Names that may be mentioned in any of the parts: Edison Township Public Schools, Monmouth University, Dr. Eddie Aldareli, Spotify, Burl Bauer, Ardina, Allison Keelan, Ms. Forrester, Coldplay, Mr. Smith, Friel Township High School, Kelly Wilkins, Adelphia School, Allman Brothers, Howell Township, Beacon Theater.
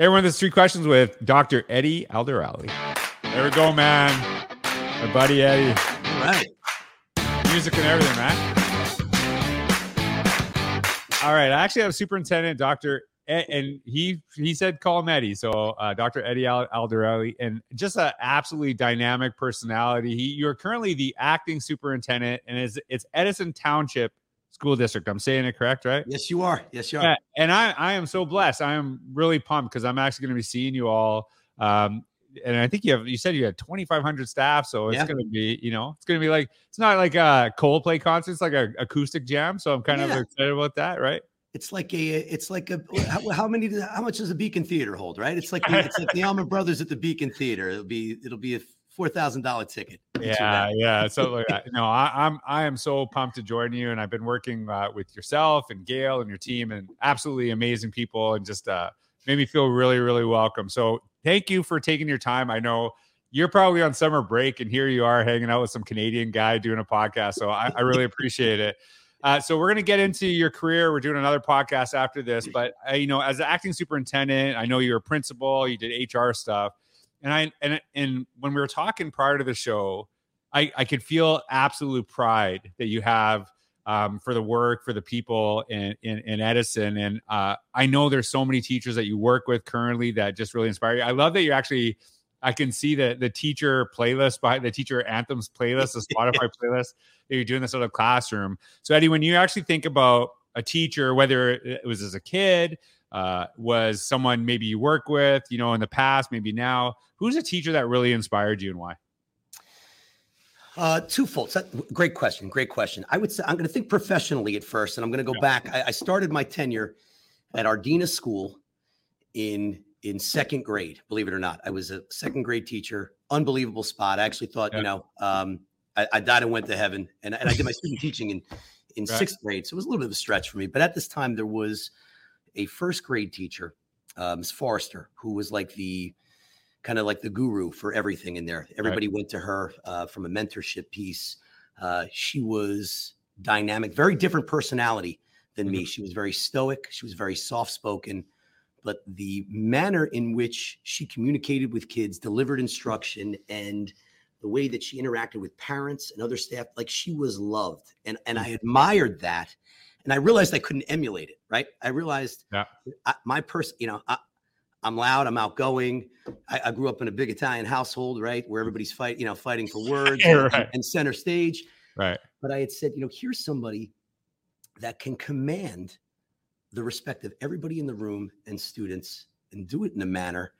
Everyone, this is 3 questions with Dr. Eddie Aldareli. There we go, man. My buddy Eddie. All right. Music and everything, man. All right. I actually have Superintendent Dr. And he said call him Eddie. So Dr. Eddie Aldareli, and just an absolutely dynamic personality. You're currently the acting superintendent, and it's Edison Township School District. I'm saying it correct, right? Yes, you are. Yeah, and I am so blessed. I am really pumped because I'm actually going to be seeing you all. And I think you said you had 2,500 staff, so it's going to be, it's going to be like, it's not like a Coldplay concert, it's like an acoustic jam. So I'm kind of excited about that, right? It's like a how much does the Beacon Theater hold, right? It's like the Allman Brothers at the Beacon Theater. It'll be a $4,000 ticket. Yeah. So like that. No, I am so pumped to join you, and I've been working with yourself and Gail and your team, and absolutely amazing people, and just made me feel really, really welcome. So thank you for taking your time. I know you're probably on summer break, and here you are hanging out with some Canadian guy doing a podcast. So I really appreciate it. So we're going to get into your career. We're doing another podcast after this, but as an acting superintendent, I know you're a principal, you did HR stuff. And when we were talking prior to the show, I could feel absolute pride that you have for the work, for the people in Edison. And I know there's so many teachers that you work with currently that just really inspire you. I love that you actually, I can see the teacher playlist behind the teacher anthems playlist, the Spotify playlist that you're doing this out of classroom. So Eddie, when you actually think about a teacher, whether it was as a kid, was someone maybe you work with, in the past, maybe now, who's a teacher that really inspired you and why? Twofold. Great question. I would say I'm going to think professionally at first, and I'm going to go back. I started my tenure at Ardina School in second grade, believe it or not. I was a second grade teacher, unbelievable spot. I actually thought, I died and went to heaven, and I did my student teaching in sixth grade. So it was a little bit of a stretch for me. But at this time, there was a first grade teacher, Ms. Forrester, who was like the guru for everything in there. Everybody went to her from a mentorship piece. She was dynamic, very different personality than me. She was very stoic. She was very soft-spoken. But the manner in which she communicated with kids, delivered instruction, and the way that she interacted with parents and other staff, like she was loved. And I admired that. And I realized I couldn't emulate it, right? I realized I'm loud, I'm outgoing. I grew up in a big Italian household, right? Where everybody's fighting for words and center stage. Right. But I had said, here's somebody that can command the respect of everybody in the room and students, and do it in a manner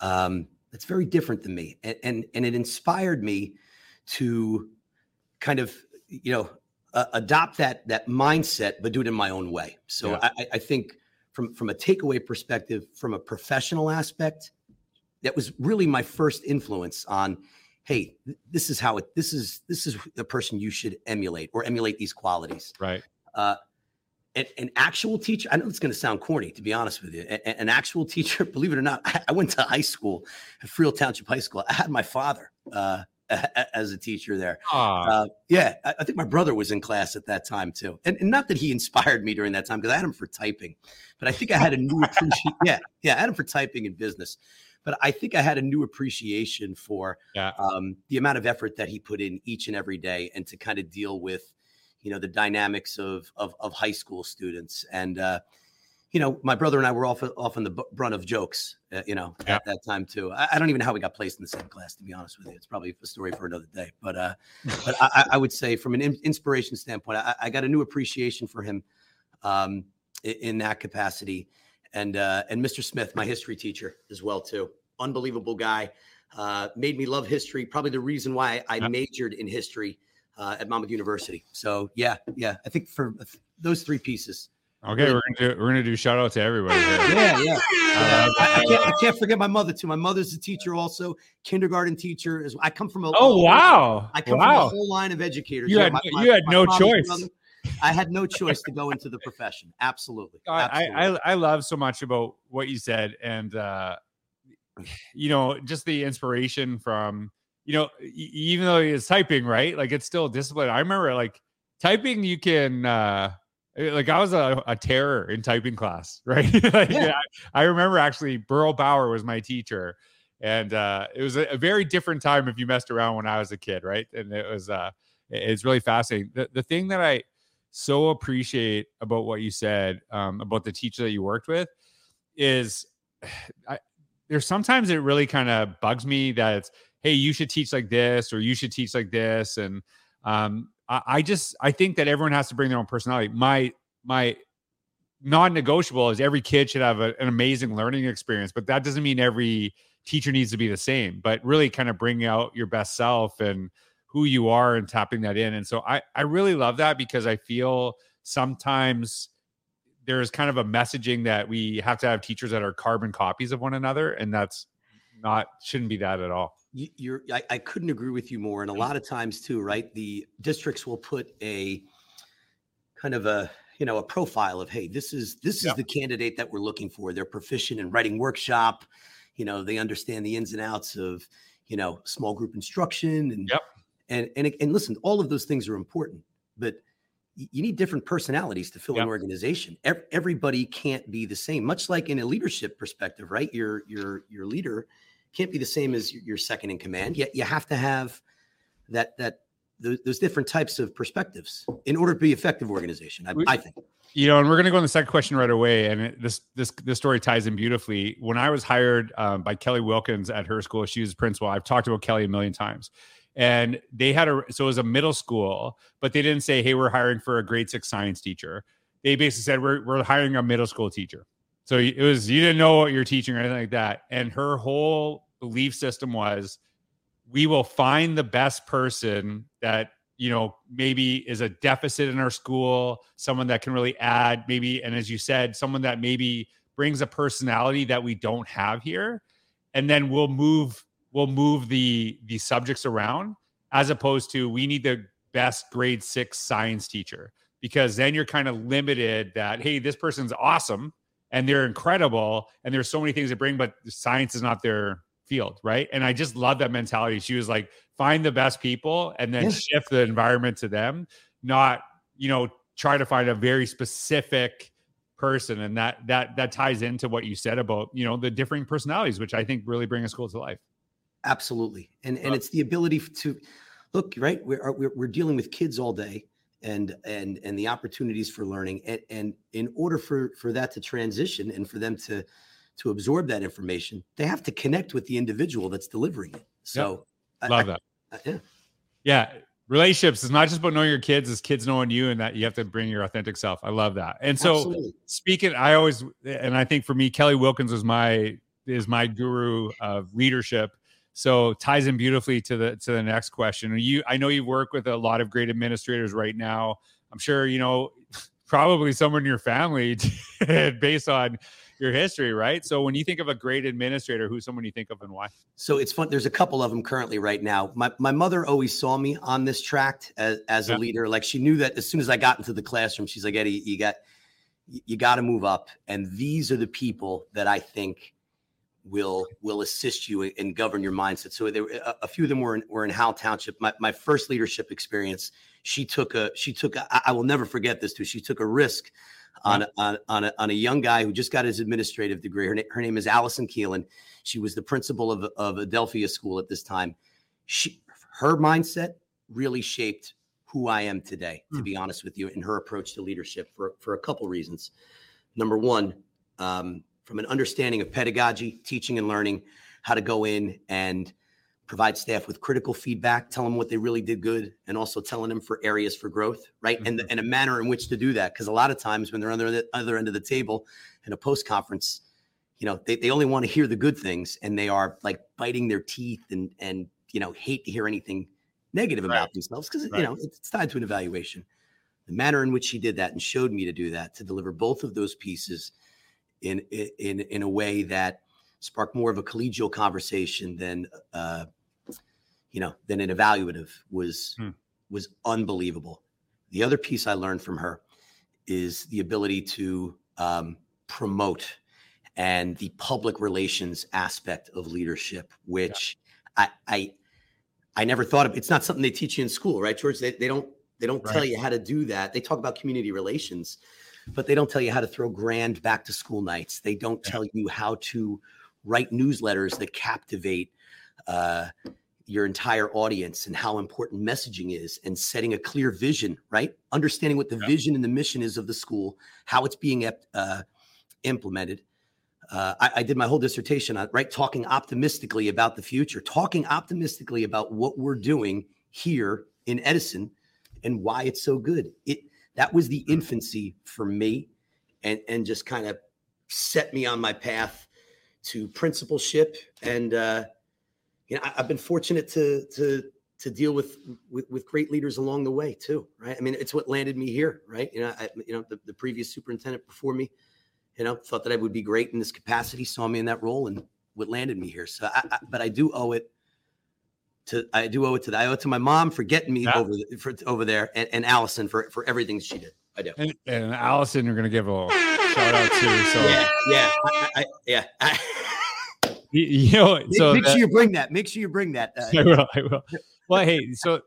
that's very different than me. And it inspired me to kind of, adopt that mindset, but do it in my own way. So I think from a takeaway perspective, from a professional aspect, that was really my first influence on, hey, this is the person you should emulate, or emulate these qualities. Right. An actual teacher, I know it's going to sound corny, to be honest with you. An actual teacher, believe it or not, I went to high school at Friel Township High School. I had my father as a teacher there. I think my brother was in class at that time too. And not that he inspired me during that time, because I had him for typing, but I think I had a new appreciation. I had him for typing and business. But I think I had a new appreciation for the amount of effort that he put in each and every day, and to kind of deal with the dynamics of high school students. And, my brother and I were often the brunt of jokes, at that time too. I don't even know how we got placed in the same class, to be honest with you. It's probably a story for another day, but I would say from an inspiration standpoint, I got a new appreciation for him, in that capacity. And Mr. Smith, my history teacher as well too, unbelievable guy, made me love history. Probably the reason why I majored in history at Monmouth University. So I think for those three pieces. Okay, really, we're gonna do shout out to everybody. Yeah. I can't forget my mother too. My mother's a teacher, also kindergarten teacher. As I come from a from a whole line of educators. You had no choice. Brother, I had no choice to go into the profession. Absolutely. I love so much about what you said, and just the inspiration from. Even though it's typing, right? Like it's still discipline. I remember like typing, you can, Like I was a terror in typing class, right? Like, yeah. I remember actually Burl Bauer was my teacher, and it was a very different time if you messed around when I was a kid, right? And it was it's really fascinating. The thing that I so appreciate about what you said about the teacher that you worked with is there's sometimes it really kind of bugs me that it's, hey, you should teach like this or you should teach like this, and I think that everyone has to bring their own personality. My non-negotiable is every kid should have an amazing learning experience, but that doesn't mean every teacher needs to be the same, but really kind of bring out your best self and who you are and tapping that in. And so I really love that, because I feel sometimes there's kind of a messaging that we have to have teachers that are carbon copies of one another. And that's shouldn't be that at all. I couldn't agree with you more. And a lot of times too, right, the districts will put a kind of a profile of, hey, this is the candidate that we're looking for. They're proficient in writing workshop. You know, they understand the ins and outs of, you know, small group instruction and listen, all of those things are important, but you need different personalities to fill an organization. Everybody can't be the same, much like in a leadership perspective, right? Your leader can't be the same as your second in command. Yet you have to have those different types of perspectives in order to be effective organization. I think, you know, and we're going to go on the second question right away. And this story ties in beautifully. When I was hired by Kelly Wilkins at her school, she was principal. I've talked about Kelly a million times, and they had so it was a middle school, but they didn't say, hey, we're hiring for a grade 6 science teacher. They basically said, we're hiring a middle school teacher. So it was, you didn't know what you're teaching or anything like that. And her whole belief system was, we will find the best person that, you know, maybe is a deficit in our school, someone that can really add maybe. And as you said, someone that maybe brings a personality that we don't have here. And then we'll move the subjects around, as opposed to, we need the best grade 6 science teacher, because then you're kind of limited that, hey, this person's awesome. And they're incredible. And there's so many things they bring, but science is not their field, right? And I just love that mentality. She was like, find the best people and then shift the environment to them, not, you know, try to find a very specific person. And that ties into what you said about, you know, the differing personalities, which I think really bring a school to life. Absolutely. And it's the ability to look, right? We're dealing with kids all day. And the opportunities for learning, and in order for that to transition and for them to absorb that information, they have to connect with the individual that's delivering it. So I love that. Relationships is not just about knowing your kids; it's kids knowing you, and that you have to bring your authentic self. I love that. And so, Absolutely. Speaking, I think for me, Kelly Wilkins was my guru of leadership. So ties in beautifully to the next question. I know you work with a lot of great administrators right now. I'm sure, you know, probably someone in your family did, based on your history, right? So when you think of a great administrator, who's someone you think of and why? So it's fun. There's a couple of them currently right now. My mother always saw me on this track as a leader. Like, she knew that as soon as I got into the classroom, she's like, Eddie, you got to move up. And these are the people that I think will assist you and govern your mindset. So there a few of them were in Howell Township. My first leadership experience, I will never forget this too. She took a risk on a young guy who just got his administrative degree. Her name is Allison Keelan. She was the principal of Adelphia School at this time. Her mindset really shaped who I am today, to be honest with you, and her approach to leadership for a couple reasons. Number one, from an understanding of pedagogy, teaching and learning, how to go in and provide staff with critical feedback, tell them what they really did good, and also telling them for areas for growth, right? Mm-hmm. And a manner in which to do that. Because a lot of times when they're on the other end of the table in a post-conference, you know, they only want to hear the good things, and they are like biting their teeth and you know, hate to hear anything negative about themselves, because you know, it's tied to an evaluation. The manner in which she did that and showed me to do that, to deliver both of those pieces in a way that sparked more of a collegial conversation than an evaluative, was unbelievable. The other piece I learned from her is the ability to promote, and the public relations aspect of leadership, which I never thought of. It's not something they teach you in school, right, George? They don't They don't tell you how to do that. They talk about community relations, but they don't tell you how to throw grand back to school nights. They don't tell you how to write newsletters that captivate your entire audience and how important messaging is and setting a clear vision, right? Understanding what the vision and the mission is of the school, how it's being implemented. I did my whole dissertation on talking optimistically about the future, talking optimistically about what we're doing here in Edison and why it's so good. That was the infancy for me, and just kind of set me on my path to principalship. And you know, I've been fortunate to deal with great leaders along the way too, right? I mean, it's what landed me here, right? You know, the previous superintendent before me, you know, thought that I would be great in this capacity, saw me in that role, and what landed me here. So, but I do owe it to I owe it to my mom for getting me over there, and Allison for everything she did. I do. And Allison, you're gonna give a shout out to. So you know, so make sure you bring that. Make sure you bring that. I will. Well, hey, so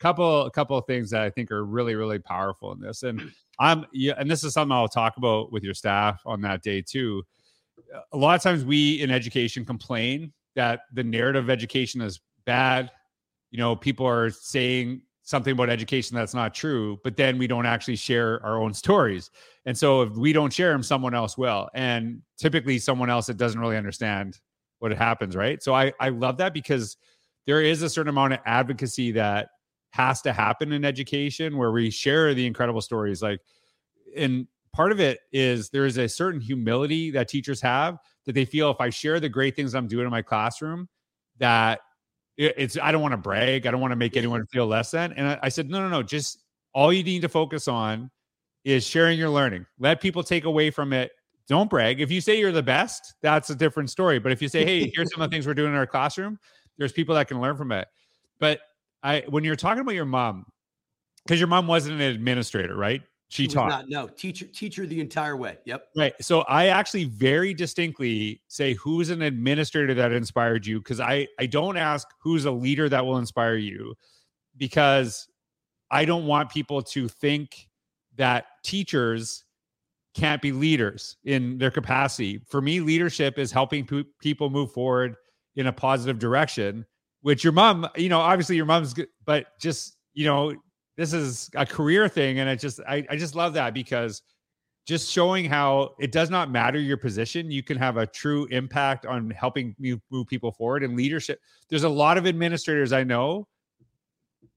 couple of things that I think are really, really powerful in this, and and this is something I'll talk about with your staff on that day too. A lot of times we in education complain that the narrative of education is bad. You know, people are saying something about education that's not true, but then we don't actually share our own stories. And so if we don't share them, someone else will. And typically someone else that doesn't really understand what happens, right? So I love that, because there is a certain amount of advocacy that has to happen in education where we share the incredible stories. Like, and part of it is there is a certain humility that teachers have, that they feel if I share the great things I'm doing in my classroom, that it's, I don't want to brag. I don't want to make anyone feel less than. And I said, no, just all you need to focus on is sharing your learning. Let people take away from it. Don't brag. If you say you're the best, that's a different story. But if you say, hey, here's some of the things we're doing in our classroom, there's people that can learn from it. But when you're talking about your mom, because your mom wasn't an administrator, right? She taught. Teacher the entire way. Yep. Right. So I actually very distinctly say, who's an administrator that inspired you? Because I don't ask who's a leader that will inspire you, because I don't want people to think that teachers can't be leaders in their capacity. For me, leadership is helping people move forward in a positive direction, which your mom, you know, obviously your mom's good, but just, you know, this is a career thing. And I just love that, because just showing how it does not matter your position, you can have a true impact on helping you move people forward. And leadership, there's a lot of administrators I know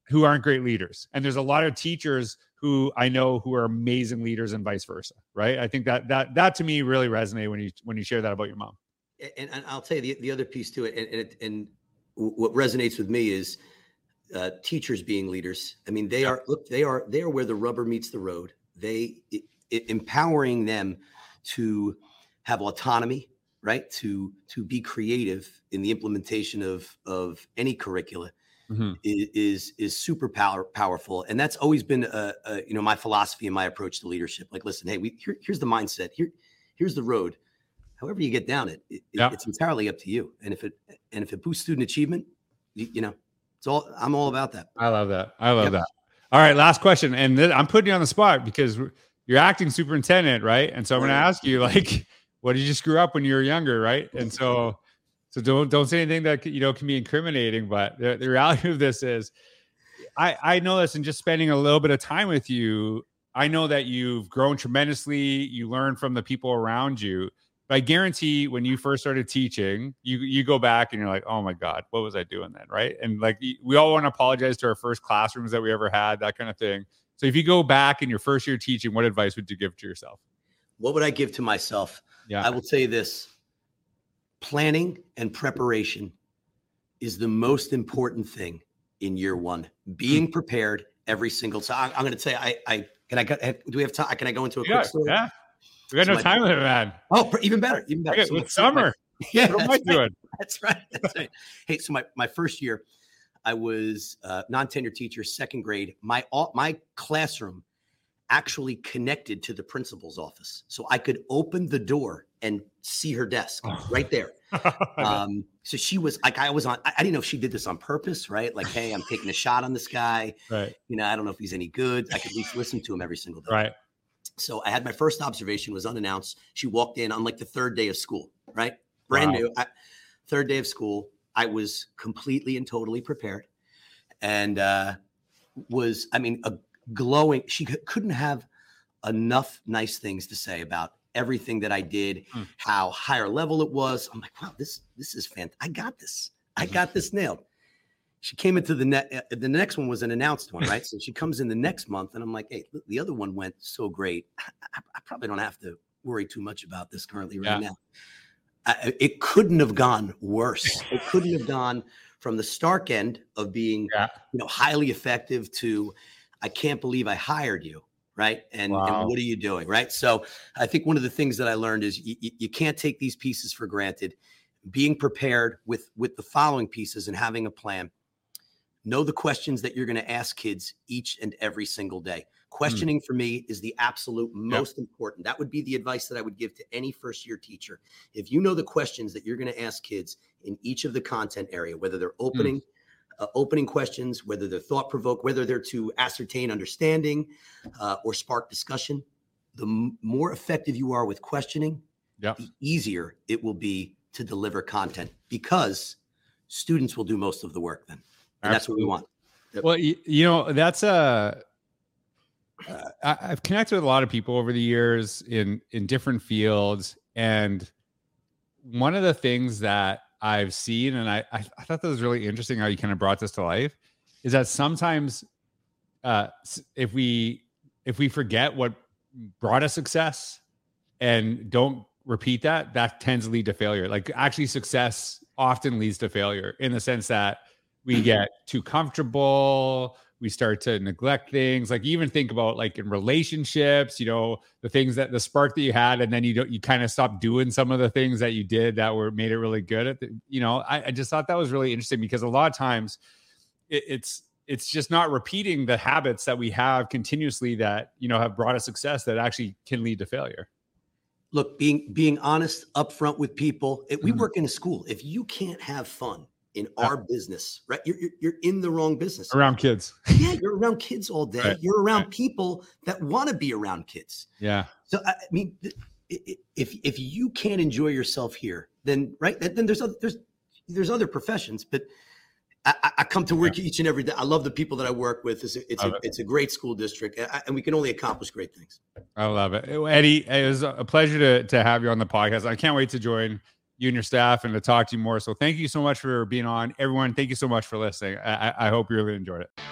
who aren't great leaders. And there's a lot of teachers who I know who are amazing leaders, and vice versa, right? I think that to me really resonated when you share that about your mom. And I'll tell you the other piece to it. And what resonates with me is, teachers being leaders. I mean, they are where the rubber meets the road. Empowering them to have autonomy, right? To be creative in the implementation of any curricula, mm-hmm. is super powerful. And that's always been, you know, my philosophy and my approach to leadership. Like, listen, hey, here's the mindset. Here's the road. However you get down it's entirely up to you. And if it boosts student achievement, you know, I'm all about that. I love that. That. All right. Last question. And I'm putting you on the spot because you're acting superintendent, right? And so I'm going to ask you, like, what did you screw up when you were younger? Right. And so don't say anything that, you know, can be incriminating, but the reality of this is I know this, and just spending a little bit of time with you, I know that you've grown tremendously. You learn from the people around you. I guarantee when you first started teaching, you go back and you're like, oh my God, what was I doing then? Right. And like, we all want to apologize to our first classrooms that we ever had, that kind of thing. So if you go back in your first year teaching, what advice would you give to yourself? What would I give to myself? Yeah. I will say this: planning and preparation is the most important thing in year one, being prepared every single time. I'm going to say, do we have time? Can I go into a quick story? Yeah. We got no time with it, man. Oh, even better. So it's summer. What am I doing? That's right. Hey, so my first year, I was a non-tenure teacher, second grade. My classroom actually connected to the principal's office. So I could open the door and see her desk right there. So she was like, I didn't know if she did this on purpose, right? Like, hey, I'm taking a shot on this guy. Right. You know, I don't know if he's any good. I could at least listen to him every single day. Right. So I had my first observation, was unannounced. She walked in on like the third day of school, right? Brand new. Third day of school. I was completely and totally prepared, and a glowing. She couldn't have enough nice things to say about everything that I did, how higher level it was. I'm like, wow, this is fantastic. I got this. I got this nailed. She came into the next one was an announced one, right? So she comes in the next month, and I'm like, hey, the other one went so great. I probably don't have to worry too much about this currently right now. It couldn't have gone worse. It couldn't have gone from the stark end of being, highly effective to, I can't believe I hired you. Right. And what are you doing? Right. So I think one of the things that I learned is you can't take these pieces for granted. Being prepared with the following pieces and having a plan. Know the questions that you're going to ask kids each and every single day. Questioning for me is the absolute most important. That would be the advice that I would give to any first year teacher. If you know the questions that you're going to ask kids in each of the content area, whether they're opening questions, whether they're thought provoke, whether they're to ascertain understanding or spark discussion, the more effective you are with questioning, the easier it will be to deliver content, because students will do most of the work then. And that's what we want. Yep. Well, that's I've connected with a lot of people over the years in different fields. And one of the things that I've seen, and I thought that was really interesting how you kind of brought this to life, is that sometimes if we forget what brought us success and don't repeat that, that tends to lead to failure. Like, actually, success often leads to failure in the sense that we get too comfortable. We start to neglect things. Like, even think about, like, in relationships, the things that the spark that you had, and then you kind of stop doing some of the things that you did that made it really good at I just thought that was really interesting, because a lot of times it's just not repeating the habits that we have continuously that, have brought us success that actually can lead to failure. Look, being honest, upfront with people, we work in a school. If you can't have fun in our business, right? You're in the wrong business. Around kids. Yeah, you're around kids all day. Right. You're around people that want to be around kids. Yeah. So I mean, if you can't enjoy yourself here, then right, then there's other professions. But I come to work each and every day. I love the people that I work with. It's a great school district, and we can only accomplish great things. I love it, Eddie. It was a pleasure to have you on the podcast. I can't wait to join you and your staff and to talk to you more. So thank you so much for being on. Everyone, thank you so much for listening. I hope you really enjoyed it.